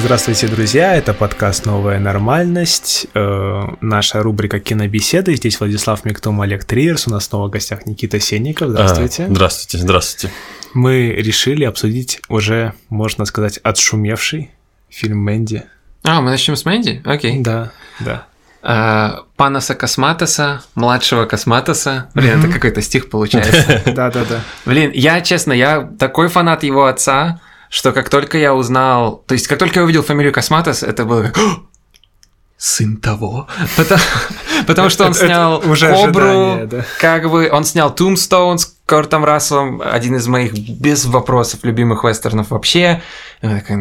Здравствуйте, друзья, это подкаст «Новая нормальность», наша рубрика «Кинобеседы». Здесь Владислав Миктум, Олег Триверс, у нас снова в гостях Никита Сенников. Здравствуйте. Здравствуйте. Мы решили обсудить уже, можно сказать, отшумевший фильм «Мэнди». Мы начнем с «Мэнди»? Окей. Да. Паноса Косматоса, младшего Косматоса. Блин, это какой-то стих получается. Да. Блин, я, честно, такой фанат его отца, что как только я узнал... То есть, как только я увидел фамилию Косматос, это было как... Сын того. Потому что он снял «Кобру», как бы... Он снял «Тумстоун» с Куртом Расселом, один из моих без вопросов любимых вестернов вообще. И я такой,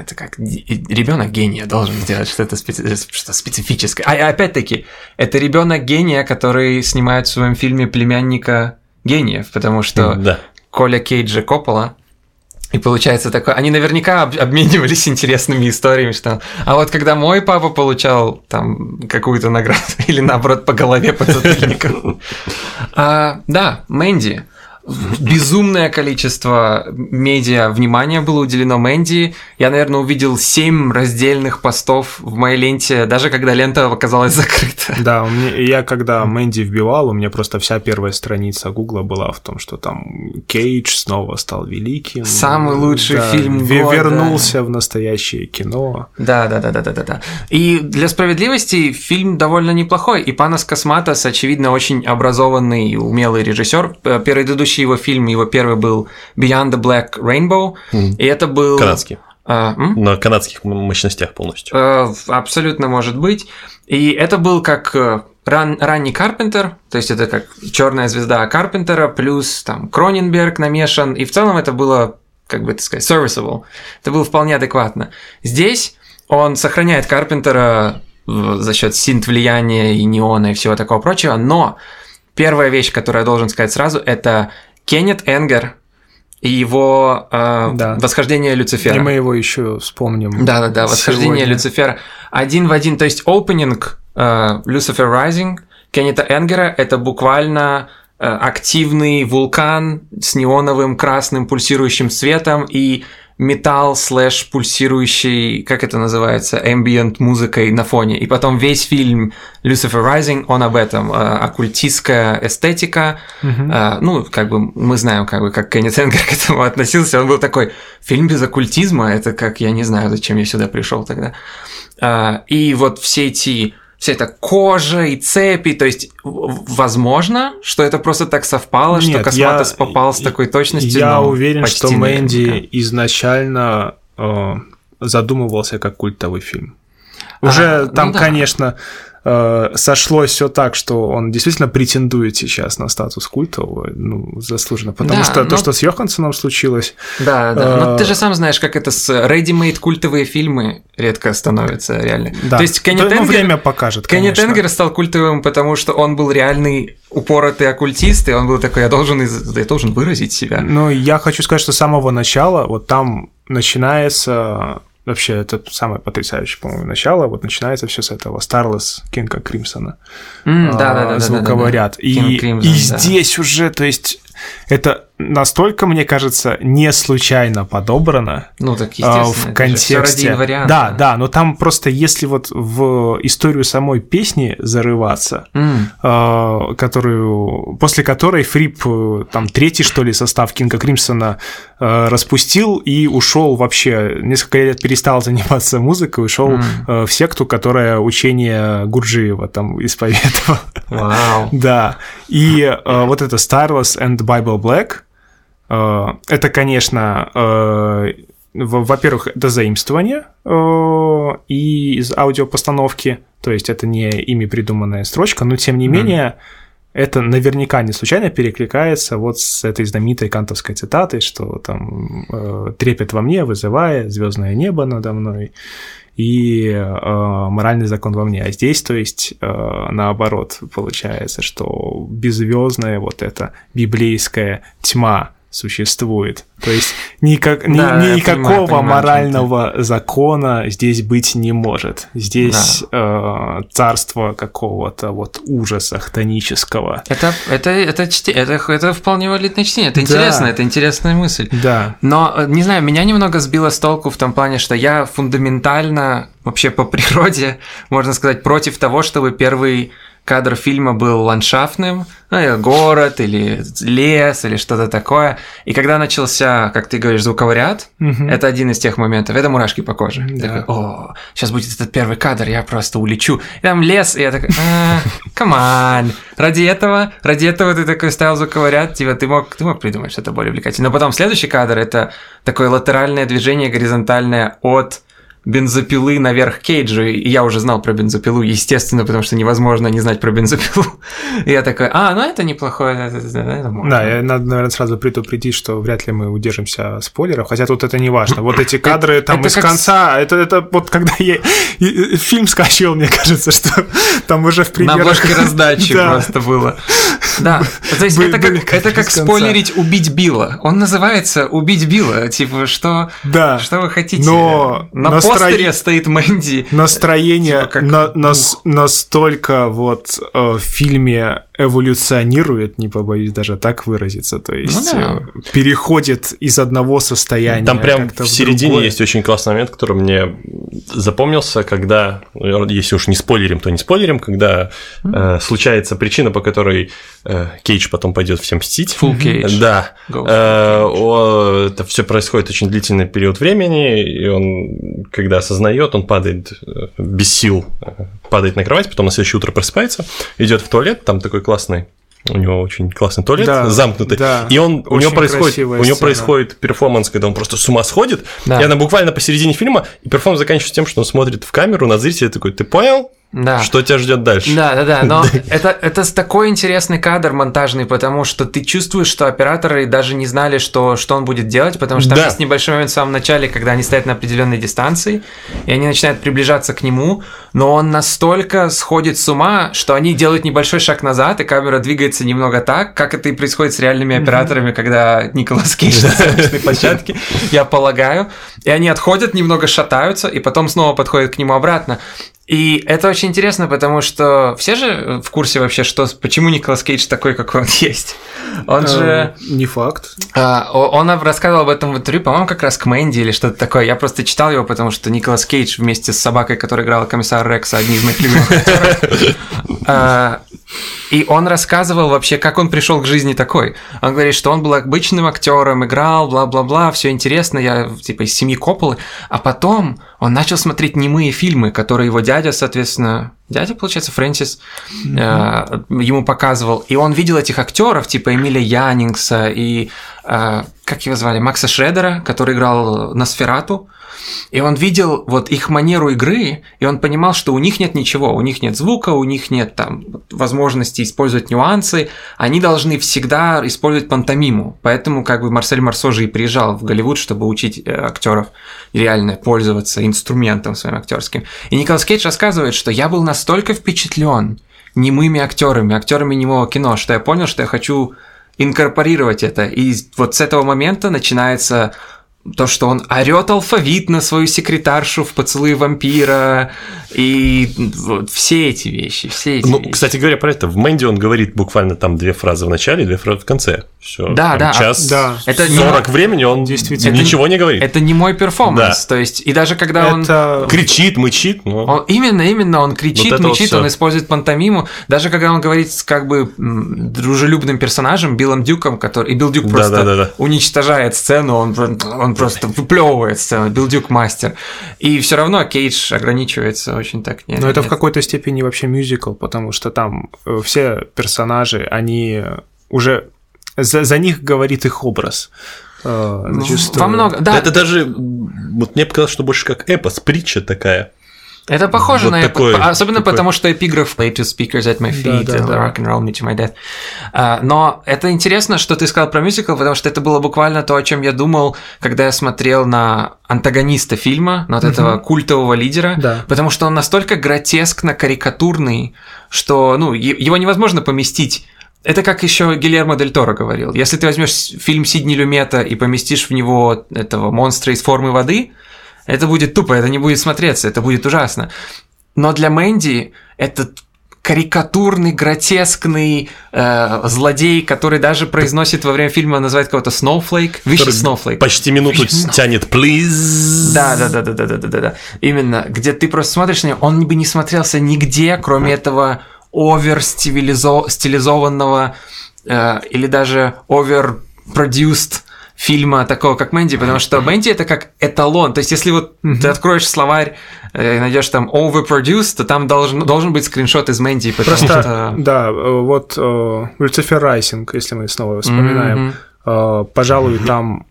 это как... Ребенок гения должен сделать что-то специфическое. А опять-таки, это ребенок гения, который снимает в своем фильме племянника гениев, потому что Коля Кейджи Коппола... И получается такое... Они наверняка обменивались интересными историями, что... А вот когда мой папа получал там какую-то награду, или наоборот по голове подзатыльником. Да, Мэнди. Безумное количество медиа внимания было уделено Мэнди. Я, наверное, увидел 7 раздельных постов в моей ленте, даже когда лента оказалась закрыта. Да, я когда Мэнди вбивал, у меня просто вся первая страница Гугла была в том, что там Кейдж снова стал великим. Самый лучший фильм года. Вернулся в настоящее кино. Да. И для справедливости фильм довольно неплохой. И Панос Косматос, очевидно, очень образованный и умелый режиссер. Предыдущий его фильм, его первый был Beyond the Black Rainbow, и это был... Канадский. На канадских мощностях полностью. Абсолютно может быть. И это был как ранний Карпентер, то есть это как черная звезда Карпентера, плюс там Кроненберг намешан, и в целом это было, как бы это сказать, serviceable. Это было вполне адекватно. Здесь он сохраняет Карпентера за счет синт-влияния и неона и всего такого прочего, но... Первая вещь, которую я должен сказать сразу, это Кеннет Энгер и его «Восхождение Люцифера». И мы его еще вспомним. Да, «Восхождение сегодня. Люцифера». Один в один, то есть опенинг «Люцифер Rising» Кеннета Энгера – это буквально активный вулкан с неоновым красным пульсирующим светом и металл /пульсирующий, как это называется, ambient музыкой на фоне. И потом весь фильм «Люцифер Rising», он об этом. Оккультистская эстетика. Мы знаем, как Кеннет Энгер к этому относился. Он был такой, фильм без оккультизма, это как, я не знаю, зачем я сюда пришел тогда. И вот вся эта кожа и цепи, то есть, возможно, что это просто так совпало, что Косматос попал с такой точностью. Я уверен, что Мэнди изначально задумывался как культовый фильм. Уже конечно, сошлось все так, что он действительно претендует сейчас на статус культового, заслуженно, потому что то, что с Йоханнссоном случилось... Но ты же сам знаешь, как это с ready-made культовые фильмы редко становятся реально. Да. То есть Кеннет Энгер... время покажет, конечно. Кеннет Энгер стал культовым, потому что он был реальный упоротый оккультист, и он был такой, я должен выразить себя. Я хочу сказать, что с самого начала вот там начинается... Вообще, это самое потрясающее, по-моему, начало. Вот начинается все с этого Старлесс Кинга Кримсона. Звуковой ряд. И здесь уже, то есть, это настолько, мне кажется, не случайно подобрано. В контексте. Да, но там просто, если вот в историю самой песни зарываться, после которой Фрип, там, 3-й, что ли, состав Кинга Кримсона распустил и ушел вообще, несколько лет перестал заниматься музыкой, ушел в секту, которая учение Гурджиева там исповедовала. Вау. Да. И вот это Starless and Bible Black, это, конечно, во-первых, это заимствование из аудиопостановки, то есть это не ими придуманная строчка, но тем не менее это наверняка не случайно перекликается вот с этой знаменитой кантовской цитатой, что там «трепет во мне, вызывая звездное небо надо мной» и «моральный закон во мне». А здесь, то есть, наоборот, получается, что беззвездная вот эта библейская тьма существует. То есть никакого морального закона здесь быть не может. Здесь царство какого-то вот ужаса хтонического. Это вполне валидное чтение. Это интересно, это интересная мысль. Да. Но, не знаю, меня немного сбило с толку в том плане, что я фундаментально вообще по природе, можно сказать, против того, чтобы первый кадр фильма был ландшафтным, город или лес или что-то такое. И когда начался, как ты говоришь, звуковой ряд, это один из тех моментов, это мурашки по коже. Да. Такой, о, сейчас будет этот первый кадр, я просто улечу. И там лес, и я такой, камон. Ради этого ты такой ставил звуковой ряд, типа, ты мог придумать что-то более увлекательное. Но потом следующий кадр – это такое латеральное движение, горизонтальное от бензопилы наверх Кейджу, и я уже знал про бензопилу, естественно, потому что невозможно не знать про бензопилу. И я такой, это неплохое, это можно. Да, надо, наверное, сразу предупредить, что вряд ли мы удержимся спойлеров, хотя тут это не важно. Вот эти кадры там из конца, это вот когда я фильм скачивал, мне кажется, что там уже в примерах... На обложке раздачи просто было. Да, то есть это как спойлерить «Убить Билла». Он называется «Убить Билла», типа, что вы хотите. На постере стоит Мэнди. Настроение настолько вот в фильме эволюционирует, не побоюсь даже так выразиться, то есть переходит из одного состояния. Там прям в середине есть очень классный момент, который мне запомнился, когда, если уж не спойлерим, то не спойлерим, когда случается причина, по которой Кейдж потом пойдет всем мстить. Full Кейдж. Да. Это все происходит очень длительный период времени, и он, когда осознает, он падает без сил, падает на кровать, потом на следующее утро просыпается, идет в туалет, там такой классный, у него очень классный туалет, замкнутый, и у него происходит перформанс, когда он просто с ума сходит, и она буквально посередине фильма, и перформанс заканчивается тем, что он смотрит в камеру на зрителя и такой, ты понял? Да. Что тебя ждет дальше? Да, но это такой интересный кадр монтажный, потому что ты чувствуешь, что операторы даже не знали, что он будет делать, потому что там есть небольшой момент в самом начале, когда они стоят на определенной дистанции, и они начинают приближаться к нему, но он настолько сходит с ума, что они делают небольшой шаг назад, и камера двигается немного так, как это и происходит с реальными операторами, когда Николас Кейдж на съемочной площадке, я полагаю, и они отходят, немного шатаются, и потом снова подходят к нему обратно. И это очень интересно, потому что все же в курсе вообще, почему Николас Кейдж такой, какой он есть. Он же... Не факт. Он рассказывал об этом в интервью, по-моему, как раз к Мэнди или что-то такое. Я просто читал его, потому что Николас Кейдж вместе с собакой, которая играла комиссара Рекса, одни из моих любимых актеров. И он рассказывал вообще, как он пришел к жизни такой. Он говорит, что он был обычным актером, играл, бла-бла-бла, все интересно, я типа из семьи Копполы. А потом он начал смотреть немые фильмы, которые его дядя, соответственно, получается, Фрэнсис, ему показывал. И он видел этих актеров, типа Эмиля Янингса и, как его звали, Макса Шредера, который играл Носферату. И он видел вот их манеру игры, и он понимал, что у них нет ничего, у них нет звука, у них нет там возможности использовать нюансы, они должны всегда использовать пантомиму. Поэтому как бы Марсель Марсо же и приезжал в Голливуд, чтобы учить актеров реально пользоваться инструментом своим актерским. И Николас Кейдж рассказывает, что я был настолько впечатлен немыми актерами, актерами немого кино, что я понял, что я хочу инкорпорировать это. И вот с этого момента начинается... То, что он орёт алфавит на свою секретаршу в «Поцелуе вампира», и вот все эти вещи. Кстати говоря, про это, в «Мэнди» он говорит буквально там 2 фразы в начале, 2 фразы в конце. Всё, час 40 времени он ничего не говорит. Это не мой перформанс, то есть, и даже когда он... Кричит, мычит. Но... Именно, он кричит, вот мычит, вот он использует пантомиму, даже когда он говорит с как бы дружелюбным персонажем, Биллом Дюком, который... И Билл Дюк просто уничтожает сцену, он просто выплевывает сцену, Билл Дюк мастер. И все равно Кейдж ограничивается очень так. Но это в какой-то степени вообще мюзикл, потому что там все персонажи, они уже... За них говорит их образ. Во много, да. Это даже... Вот мне показалось, что больше как эпос, притча такая. Это похоже вот на такой, особенно такой. Потому что эпиграф «Play to speakers at my feet» «Rock and roll me to my death». Но это интересно, что ты сказал про мюзикл, потому что это было буквально то, о чем я думал, когда я смотрел на антагониста фильма, на этого культового лидера, потому что он настолько гротескно карикатурный, что его невозможно поместить Это как еще Гильермо дель Торо говорил. Если ты возьмешь фильм Сидни Люмета и поместишь в него этого монстра из формы воды, это будет тупо, это не будет смотреться, это будет ужасно. Но для Мэнди это карикатурный, гротескный злодей, который даже произносит во время фильма, называет кого-то Snowflake, Vicious Snowflake. Почти минуту тянет please. Да. Именно, где ты просто смотришь на него, он бы не смотрелся нигде, кроме этого овер-стилизованного или даже овер-продюст фильма такого, как Мэнди, потому что Мэнди — это как эталон. То есть, если вот ты откроешь словарь и найдешь там overproduced, то там должен быть скриншот из Мэнди. Просто, что... да, вот Люцифер Райсинг, если мы снова вспоминаем, пожалуй, там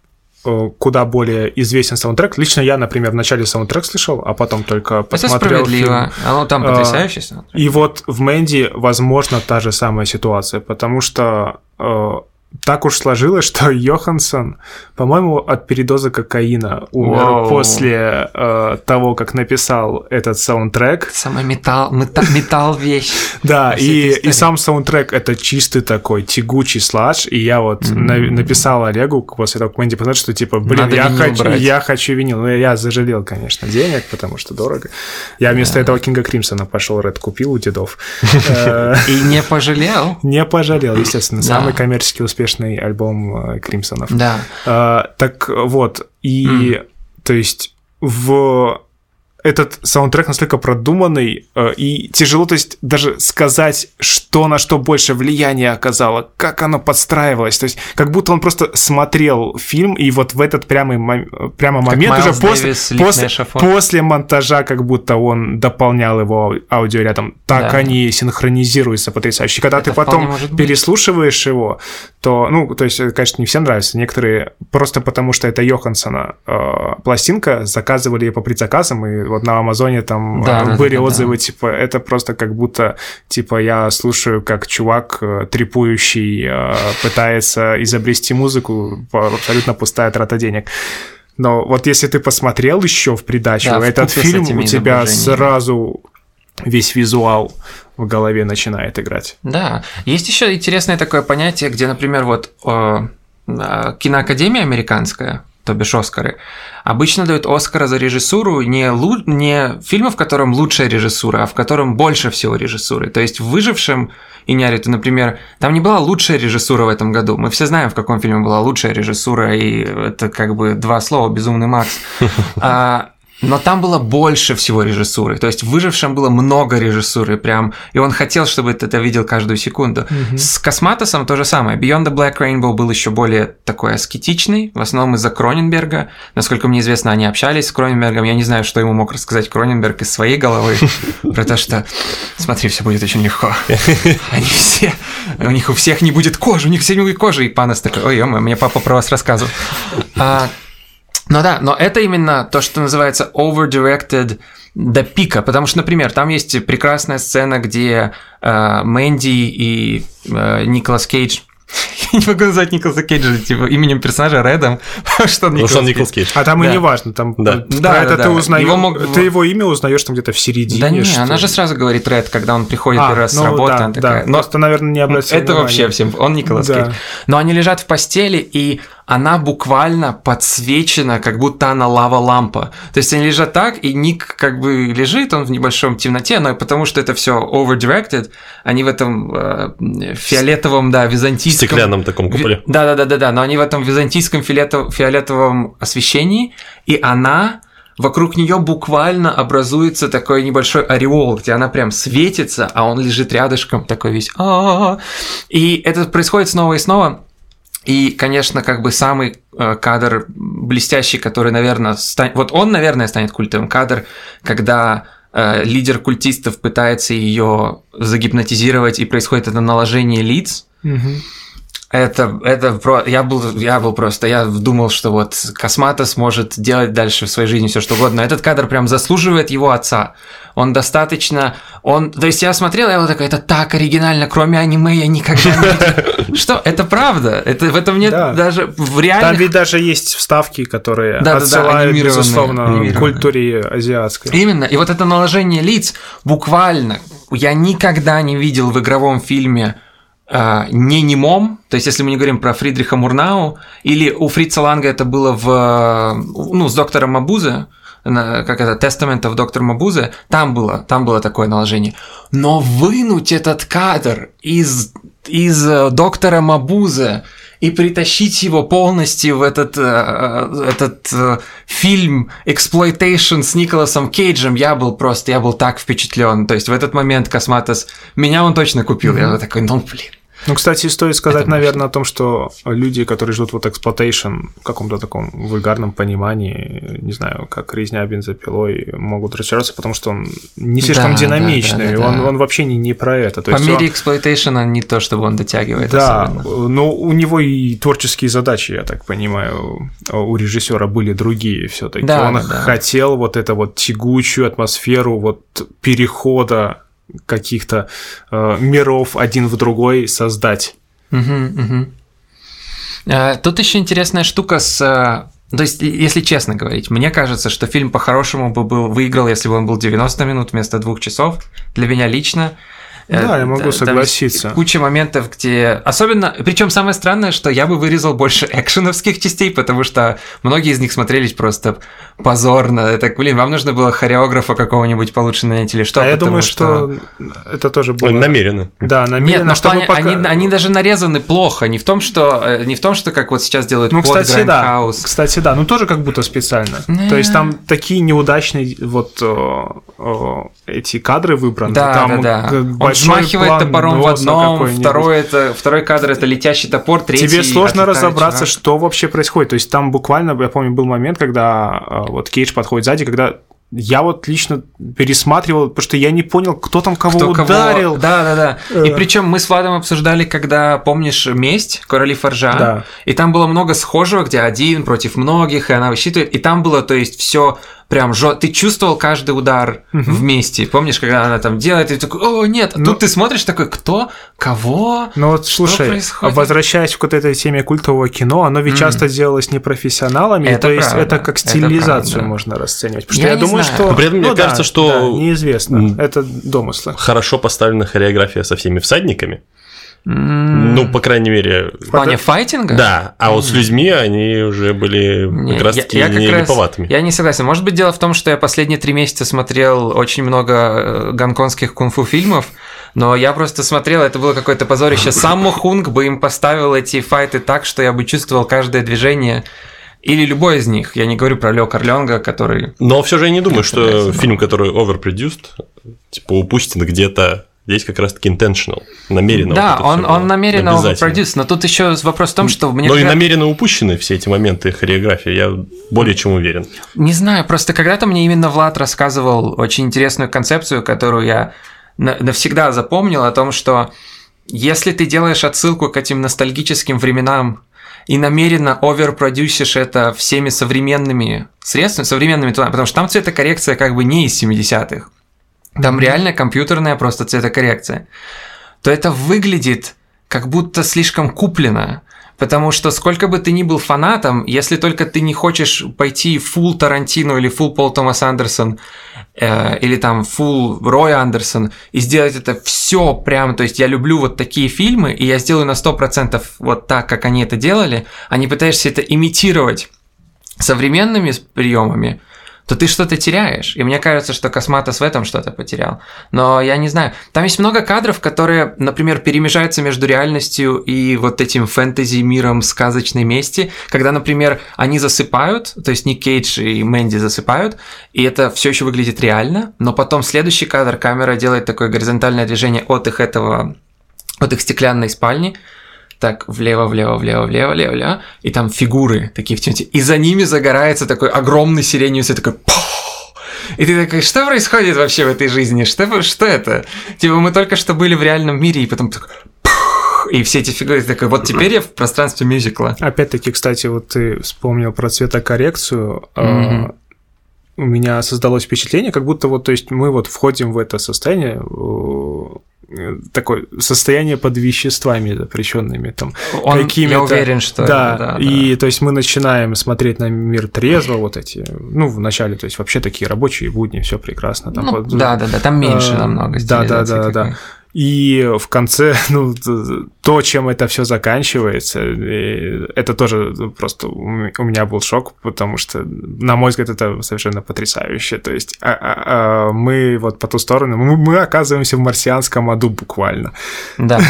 куда более известен саундтрек. Лично я, например, вначале саундтрек слышал, а потом только посмотрел фильм. Оно там потрясающе. И вот в Мэнди, возможно, та же самая ситуация, потому что... Так уж сложилось, что Йоханнссон, по-моему, от передоза кокаина умер после того, как написал этот саундтрек. Самый металл вещь. Да, и сам саундтрек — это чистый такой тягучий сладж, и я вот написал Олегу после того, как Мэнди понял, что типа, блин, я хочу винил. Ну, я зажалел, конечно, денег, потому что дорого. Я вместо этого Кинга Кримсона пошел, Рэд купил у дедов. И не пожалел? Не пожалел, естественно. Самый коммерческий успех. Успешный альбом Кримсонов. Да. Так вот, и то есть в этот саундтрек настолько продуманный, и тяжело, то есть даже сказать, что на что больше влияние оказало, как оно подстраивалось, то есть как будто он просто смотрел фильм, и вот в этот прямо момент уже после монтажа как будто он дополнял его аудиорядом. Так да. Они синхронизируются потрясающе. Когда ты потом переслушиваешь его, то, ну, то есть, конечно, не всем нравится. Некоторые просто потому, что это Йоханнссона пластинка, заказывали ее по предзаказам, и вот на Амазоне там были отзывы, типа, это просто как будто, типа, я слушаю, как чувак трепующий пытается изобрести музыку, абсолютно пустая трата денег. Но вот если ты посмотрел еще в придачу, да, этот фильм, у тебя сразу весь визуал в голове начинает играть. Да, есть еще интересное такое понятие, где, например, вот киноакадемия американская, то бишь Оскары, обычно дают Оскара за режиссуру не фильма, в котором лучшая режиссура, а в котором больше всего режиссуры. То есть в «Выжившем» Иньярриту, например, там не была лучшая режиссура в этом году. Мы все знаем, в каком фильме была лучшая режиссура, и это как бы два слова «Безумный Макс». Но там было больше всего режиссуры. То есть в «Выжившем» было много режиссуры прям, и он хотел, чтобы ты это видел каждую секунду. С «Косматосом» то же самое. «Beyond the Black Rainbow» был еще более такой аскетичный, в основном из-за Кроненберга. Насколько мне известно, они общались с Кроненбергом. Я не знаю, что ему мог рассказать Кроненберг из своей головы, про то, что смотри, все будет очень легко. Они все... У них у всех не будет кожи, у них все не будет кожи. И Панос такой: ой, ё-моё, мне папа про вас рассказывал. Но это именно то, что называется over-directed до пика, потому что, например, там есть прекрасная сцена, где Мэнди и Николас Кейдж... Я не могу назвать Николаса Кейджа типа именем персонажа Рэдом, потому что он Николас Кейдж. А там и не важно, там ты узнаешь, ты его имя узнаешь там где-то в середине. Да не, она же сразу говорит Рэд, когда он приходит первый раз с работы, она такая. Но это, наверное, не обратил внимания. Это вообще всем, он Николас Кейдж. Но они лежат в постели, и она буквально подсвечена, как будто она лава-лампа. То есть они лежат так, и Ник как бы лежит, он в небольшом темноте, но потому что это все over-directed, они в этом фиолетовом, византийском... В стеклянном таком куполе. Да, но они в этом византийском фиолетовом освещении, и она... Вокруг нее буквально образуется такой небольшой ореол, где она прям светится, а он лежит рядышком, такой весь... И это происходит снова и снова. И, конечно, как бы самый кадр блестящий, который, наверное, станет культовым, кадр, когда лидер культистов пытается ее загипнотизировать, и происходит это наложение лиц. Я думал, что вот Косматос может делать дальше в своей жизни все что угодно. Этот кадр прям заслуживает его отца. То есть я смотрел, я был такой: это так оригинально, кроме аниме я никогда не... Что? Это правда. В этом нет даже в реальных... Там ведь даже есть вставки, которые отсылают, безусловно, к культуре азиатской. Именно. И вот это наложение лиц буквально я никогда не видел в игровом фильме не немом, то есть если мы не говорим про Фридриха Мурнау, или у Фрица Ланга это было в, ну, с доктором Мабузе, как это, Testament of Dr. Mabuse, там было такое наложение. Но вынуть этот кадр из доктора Мабузе и притащить его полностью в этот фильм эксплойтейшн с Николасом Кейджем, я был так впечатлен. То есть в этот момент Косматос меня он точно купил. Mm-hmm. Я вот такой, ну блин. Ну, кстати, стоит сказать, наверное, о том, что люди, которые ждут вот эксплуатейшн в каком-то таком вульгарном понимании, не знаю, как резня бензопилой, могут разочароваться, потому что он не слишком динамичный, да. Он вообще не про это. То по есть мере эксплуатейшна не то, чтобы он дотягивает. Да, особенно. Но у него и творческие задачи, я так понимаю, у режиссера были другие все-таки. Да, он хотел вот эту вот тягучую атмосферу вот перехода каких-то миров один в другой создать. Тут еще интересная штука с... То есть, если честно говорить, мне кажется, что фильм по-хорошему бы выиграл, если бы он был 90 минут вместо 2 часов. Для меня лично. Да, я могу согласиться. Куча моментов, где... Особенно... Причем самое странное, что я бы вырезал больше экшеновских частей, потому что многие из них смотрелись просто позорно. Это, блин, вам нужно было хореографа какого-нибудь получше нанять или что? А я думаю, что это тоже было... Намеренно. Да, намеренно. Нет, но чтобы пока... они даже нарезаны плохо. Не в том, что как вот сейчас делают под Грайндхаус. Кстати, да. Ну, тоже как будто специально. То есть, там такие неудачные вот эти кадры выбраны. Да. Он смахивает топором в одном, второй кадр – это летящий топор, третий… Тебе сложно разобраться, чувак, что вообще происходит. То есть там буквально, я помню, был момент, когда вот Кейдж подходит сзади, когда я вот лично пересматривал, потому что я не понял, кто там кого ударил. Да. И причем мы с Владом обсуждали, когда, помнишь, «Месть», «Короли Форжа», да. И там было много схожего, где один против многих, и она высчитывает, и там было, то есть, все. Прям ты чувствовал каждый удар вместе. Помнишь, когда она там делает, и ты такой, о, нет, а тут ты смотришь такой, кто, кого, ну вот, слушай, происходит? Возвращаясь к вот этой теме культового кино, оно ведь часто делалось непрофессионалами, это то есть это как стилизацию можно расценивать. Потому что я думаю, знаю. Что... Но при этом мне кажется, что... Да, неизвестно, это домыслы. Хорошо поставлена хореография со всеми всадниками. Ну, по крайней мере... В плане файтинга? Да, а вот с людьми они уже были как раз-таки нелиповатыми. Я не согласен. Может быть, дело в том, что я последние 3 месяца смотрел очень много гонконгских кунг-фу фильмов, но я просто смотрел, это было какое-то позорище. Саму Хунг бы им поставил эти файты так, что я бы чувствовал каждое движение... Или любой из них. Я не говорю про Лёг Орлёнга, который... Но все же я не думаю, что фильм, который overproduced, типа упущен где-то... Здесь как раз-таки intentional, намеренно. Да, вот он намеренно overproduced, но тут еще вопрос в том, что... Мне но и намеренно упущены все эти моменты хореографии, я более чем уверен. Не знаю, просто когда-то мне именно Влад рассказывал очень интересную концепцию, которую я навсегда запомнил, о том, что если ты делаешь отсылку к этим ностальгическим временам и намеренно оверпродюсишь это всеми современными средствами, современными тонами, потому что там цветокоррекция как бы не из 70-х. Там реально компьютерная просто цветокоррекция, то это выглядит как будто слишком куплено, потому что сколько бы ты ни был фанатом, если только ты не хочешь пойти фулл Тарантино или фулл Пол Томас Андерсон или там фулл Рой Андерсон и сделать это все прям, то есть я люблю вот такие фильмы, и я сделаю на 100% вот так, как они это делали, а не пытаешься это имитировать современными приемами, то ты что-то теряешь. И мне кажется, что Косматос в этом что-то потерял. Но я не знаю. Там есть много кадров, которые, например, перемежаются между реальностью и вот этим фэнтези-миром сказочной мести, когда, например, они засыпают, то есть Ник Кейдж и Мэнди засыпают, и это все еще выглядит реально, но потом следующий кадр, камера делает такое горизонтальное движение от их стеклянной спальни, так, влево, и там фигуры такие в темноте, и за ними загорается такой огромный сиреневый свет, такой пух! И ты такой, что происходит вообще в этой жизни? Что это? Типа, мы только что были в реальном мире, и потом такой пух! И все эти фигуры, ты такой, вот теперь я в пространстве мюзикла. Опять-таки, кстати, вот ты вспомнил про цветокоррекцию, у меня создалось впечатление, как будто вот, то есть мы вот входим в это состояние, такое состояние под веществами запрещенными там. Какими-то, я уверен, что... Да, то есть мы начинаем смотреть на мир трезво, вот эти, ну, в начале, то есть вообще такие рабочие будни, все прекрасно. Там, ну, вот, там меньше намного. Да. И в конце, ну, то, чем это все заканчивается, это тоже просто у меня был шок, потому что, на мой взгляд, это совершенно потрясающе. То есть мы вот по ту сторону, мы оказываемся в марсианском аду буквально. Да.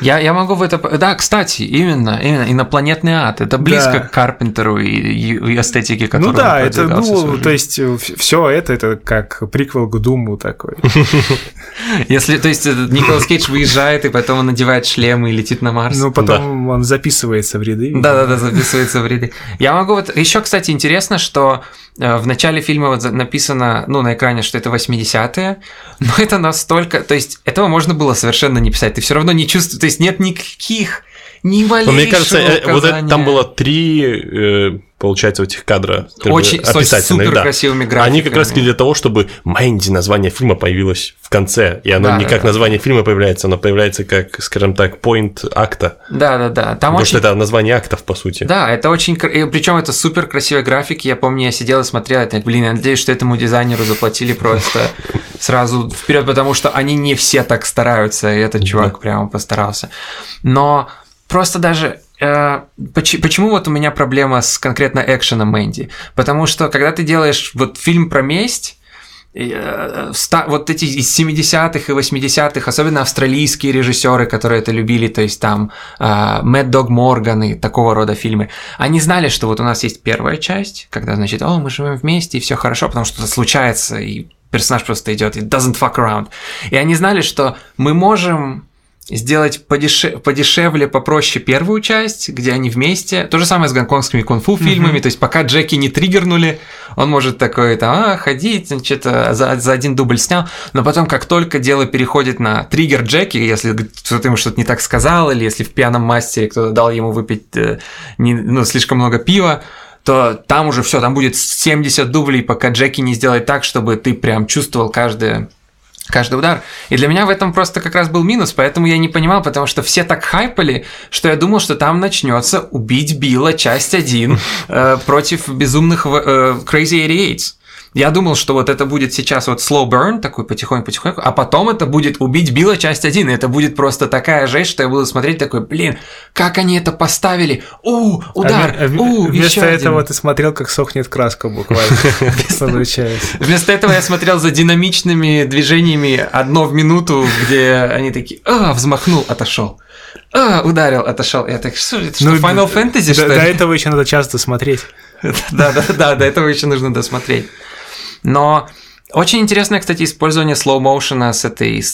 Я могу в это... Да, кстати, именно инопланетный ад. Это близко к Карпентеру и эстетике, которую он продвигал всю свою жизнь. То есть все это как приквел к Думу такой. То есть Николас Кейдж выезжает, и потом он надевает шлем и летит на Марс. Ну, потом он записывается в ряды. Да, записывается в ряды. Я могу вот... Еще, кстати, интересно, что в начале фильма вот написано, ну, на экране, что это 80-е, но это настолько... То есть этого можно было совершенно не писать. Ты все равно не чувствуешь... То есть нет никаких, ни малейшего указания. Мне кажется, там было 3... получается, у этих кадра описательных, да. Они как раз для того, чтобы Мэнди название фильма появилось в конце, и оно не как название фильма появляется, оно появляется как, скажем так, поинт акта. Да. Там потому что это название актов, по сути. Да, это очень... Причем это супер красивые графики, я помню, я сидел и смотрел, я надеюсь, что этому дизайнеру заплатили просто сразу вперед, потому что они не все так стараются, и этот чувак прямо постарался. Но просто даже... Почему вот у меня проблема с конкретно экшеном Мэнди? Потому что, когда ты делаешь вот фильм про месть, вот эти из 70-х и 80-х, особенно австралийские режиссеры, которые это любили, то есть там Mad Dog Morgan и такого рода фильмы, они знали, что вот у нас есть первая часть, когда, значит, мы живем вместе, и все хорошо, потому что это случается, и персонаж просто идет и doesn't fuck around. И они знали, что мы можем... сделать подешевле, попроще первую часть, где они вместе. То же самое с гонконгскими кунг-фу фильмами. То есть, пока Джеки не триггернули, он может такой там ходить, значит, за один дубль снял. Но потом, как только дело переходит на триггер Джеки, если кто-то ему что-то не так сказал, или если в пьяном мастере кто-то дал ему выпить слишком много пива, то там уже все, там будет 70 дублей, пока Джеки не сделает так, чтобы ты прям чувствовал каждый удар. И для меня в этом просто как раз был минус, поэтому я не понимал, потому что все так хайпали, что я думал, что там начнется «Убить Билла. Часть 1» против безумных Crazy 88. Я думал, что вот это будет сейчас вот slow burn, такой потихоньку, а потом это будет «Убить Билла. Часть 1», и это будет просто такая жесть, что я буду смотреть такой, блин, как они это поставили, удар, вместо этого ты смотрел, как сохнет краска буквально, вместо этого я смотрел за динамичными движениями одно в минуту, где они такие, взмахнул, отошел. Ударил, отошел. Я так, это что, Final Fantasy, что ли? До этого еще надо час досмотреть. Да, до этого еще нужно досмотреть. Но очень интересное, кстати, использование слоу-моушена с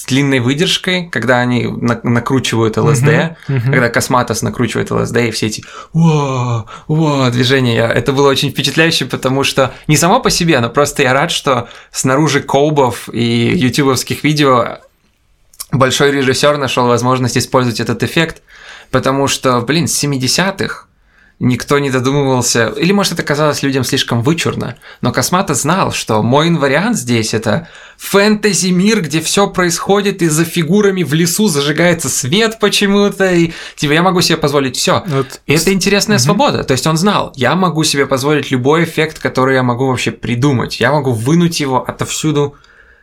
длинной выдержкой, когда они накручивают ЛСД, когда Косматос накручивает ЛСД, и все эти движения. Это было очень впечатляюще, потому что не само по себе, но просто я рад, что снаружи коубов и ютубовских видео большой режиссер нашел возможность использовать этот эффект, потому что, блин, с 70-х никто не додумывался, или, может, это казалось людям слишком вычурно, но Косматос знал, что мой инвариант здесь – это фэнтези-мир, где все происходит, и за фигурами в лесу зажигается свет почему-то, и я могу себе позволить все. Вот. И это интересная свобода, то есть он знал, я могу себе позволить любой эффект, который я могу вообще придумать, я могу вынуть его отовсюду,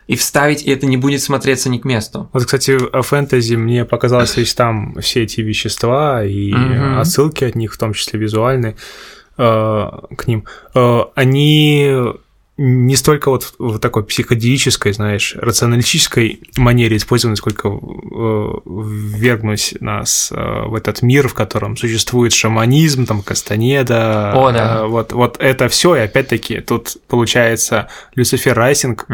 и вставить, и это не будет смотреться ни к месту. Вот, кстати, о фэнтези мне показалось, то есть там все эти вещества и отсылки от них, в том числе визуальные, к ним, они не столько вот в такой психоделической, знаешь, рационалистической манере использованы, сколько ввергнуть нас в этот мир, в котором существует шаманизм, там, Кастанеда, вот это все, и опять-таки тут получается Люцифер Райсинг,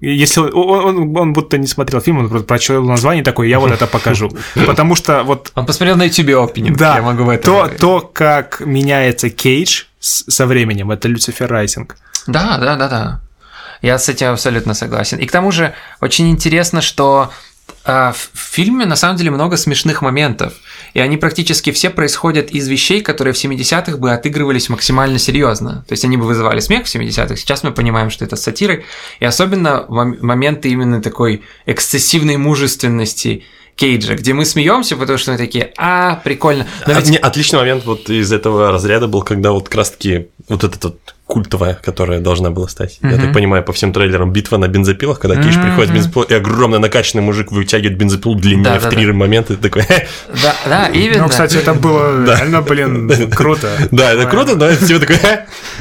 если он будто не смотрел фильм, он просто прочел название такое, я вот это покажу, потому что вот... Он посмотрел на YouTube опенинг, я могу в этом... То, как меняется Кейдж со временем, это Люцифер Райсинг. Да. Я с этим абсолютно согласен. И к тому же очень интересно, что в фильме на самом деле много смешных моментов, и они практически все происходят из вещей, которые в 70-х бы отыгрывались максимально серьезно. То есть они бы вызывали смех в 70-х, сейчас мы понимаем, что это сатиры, и особенно моменты именно такой эксцессивной мужественности Кейджа, где мы смеемся, потому что мы такие, прикольно. Отличный момент вот из этого разряда был, когда вот как раз таки вот этот вот культовая, которая должна была стать. Я так понимаю, по всем трейлерам битва на бензопилах, когда Кейдж приходит с бензопилой, и огромный накачанный мужик вытягивает бензопилу длиннее в три момента, и такой... Да, именно. Ну, кстати, это было реально, блин, круто. Да, это круто, но это типа такой...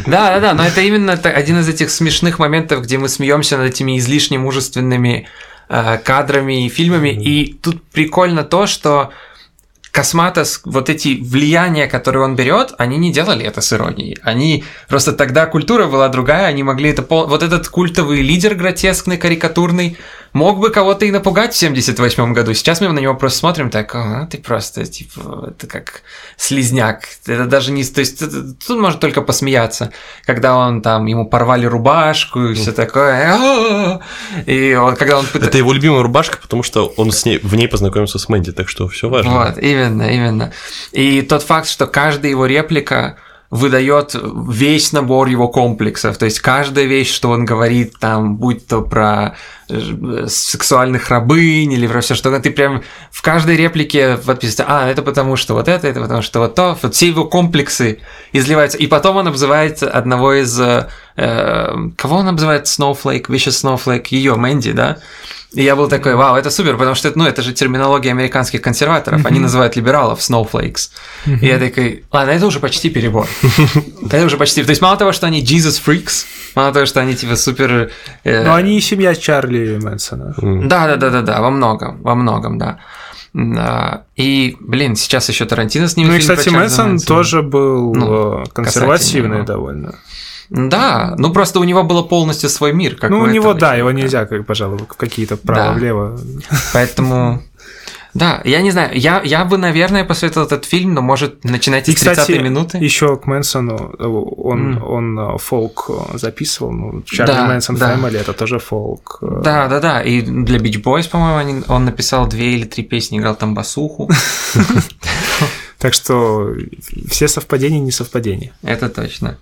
Да, но это именно один из этих смешных моментов, где мы смеемся над этими излишне мужественными кадрами и фильмами, и тут прикольно то, что... Косматос, вот эти влияния, которые он берет, они не делали это с иронией. Они просто тогда культура была другая, они могли это... Вот этот культовый лидер гротескный, карикатурный, мог бы кого-то и напугать в 78-м году. Сейчас мы на него просто смотрим так, ты просто, типа, это как слизняк. Это даже не... То есть тут можно только посмеяться, когда он там, ему порвали рубашку и все такое. И он, когда он... Это его любимая рубашка, потому что он в ней познакомился с Мэнди, так что все важно. Вот, именно. И тот факт, что каждая его реплика выдает весь набор его комплексов. То есть каждая вещь, что он говорит, там, будь то про сексуальных рабынь или про все что-то, ты прям в каждой реплике подписываешься, это потому что вот это потому что вот то. Вот все его комплексы изливаются. И потом он обзывает одного из... кого он обзывает? Snowflake, Vicious Snowflake, ее Мэнди, да? И я был такой, вау, это супер, потому что это же терминология американских консерваторов, они называют либералов snowflakes. И я такой, ладно, это уже почти перебор. То есть мало того, что они Jesus freaks, мало того, что они типа супер... Но они и семья Чарли Мэнсона. Да, во многом, да. И, блин, сейчас еще Тарантино с ним... Ну и, кстати, Мэнсон тоже был консервативный довольно. Да, просто у него было полностью свой мир. Как у него, его нельзя, пожалуй, какие-то право-влево. Поэтому, я не знаю, я бы, наверное, посоветовал этот фильм, но, может, начинайте с 30-й минуты. Еще к Мэнсону, он фолк записывал, Чарли Мэнсон Фэмили, это тоже фолк. Да, и для Beach Boys, по-моему, он написал 2 или 3 песни, играл там басуху. Так что все совпадения не совпадения. Это точно.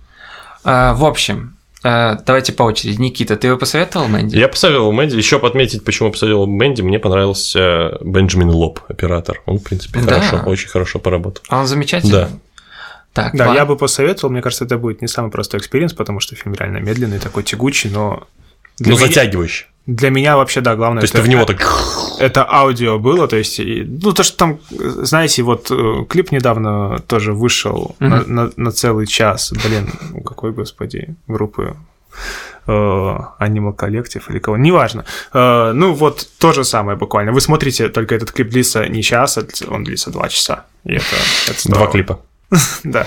В общем, давайте по очереди. Никита, ты его посоветовал Мэнди? Я посоветовал Мэнди. Еще подметить, почему посоветовал Мэнди, мне понравился Бенджамин Лоб, оператор. Он, в принципе, очень хорошо поработал. А он замечательный? Да. Я бы посоветовал. Мне кажется, это будет не самый простой экспириенс, потому что фильм реально медленный, такой тягучий, но... затягивающий. Для меня вообще, главное... То есть, ты в него так... Это аудио было, то есть... то, что там, знаете, клип недавно тоже вышел на целый час. Блин, какой, господи, группы... Animal Collective или кого, неважно. То же самое буквально. Вы смотрите, только этот клип длится не час, он длится 2 часа. И это 2 клипа. Да.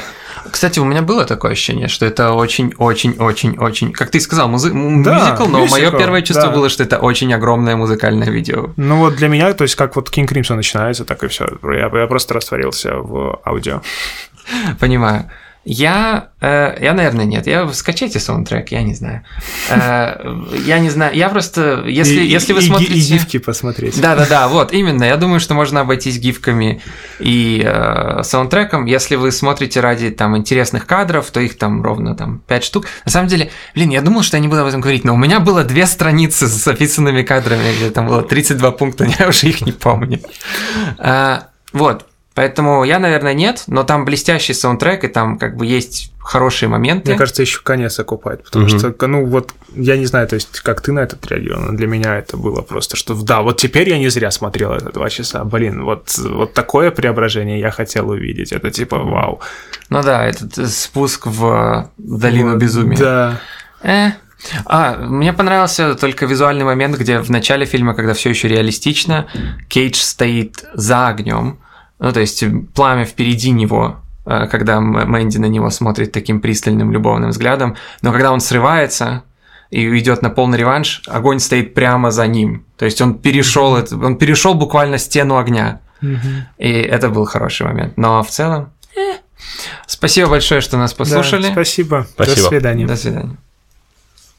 Кстати, у меня было такое ощущение, что это очень-очень-очень-очень... Как ты сказал, мюзикл, но мое первое чувство было, что это очень огромное музыкальное видео. Для меня, то есть как King Crimson начинается, так и все. Я просто растворился в аудио. Понимаю. Я, наверное, нет. Скачайте саундтрек, я не знаю. Я не знаю, я просто... Если вы смотрите... И гифки посмотреть. Да, вот, именно. Я думаю, что можно обойтись гифками и саундтреком. Если вы смотрите ради интересных кадров, то их ровно 5 штук. На самом деле, блин, я думал, что я не буду об этом говорить, но у меня было 2 страницы с описанными кадрами, где там было 32 пункта, я уже их не помню. Поэтому я, наверное, нет, но там блестящий саундтрек, и там есть хорошие моменты. Мне кажется, еще конец окупает, потому что, я не знаю, то есть, как ты на это реагировал, но для меня это было просто, что теперь я не зря смотрел это 2 часа, блин, вот такое преображение я хотел увидеть, это типа вау. Этот спуск в долину безумия. Да. Мне понравился только визуальный момент, где в начале фильма, когда все еще реалистично, Кейдж стоит за огнем. То есть пламя впереди него, когда Мэнди на него смотрит таким пристальным любовным взглядом, но когда он срывается и идет на полный реванш, огонь стоит прямо за ним. То есть он перешел буквально стену огня. И это был хороший момент. Но в целом... Спасибо большое, что нас послушали. Спасибо. До свидания.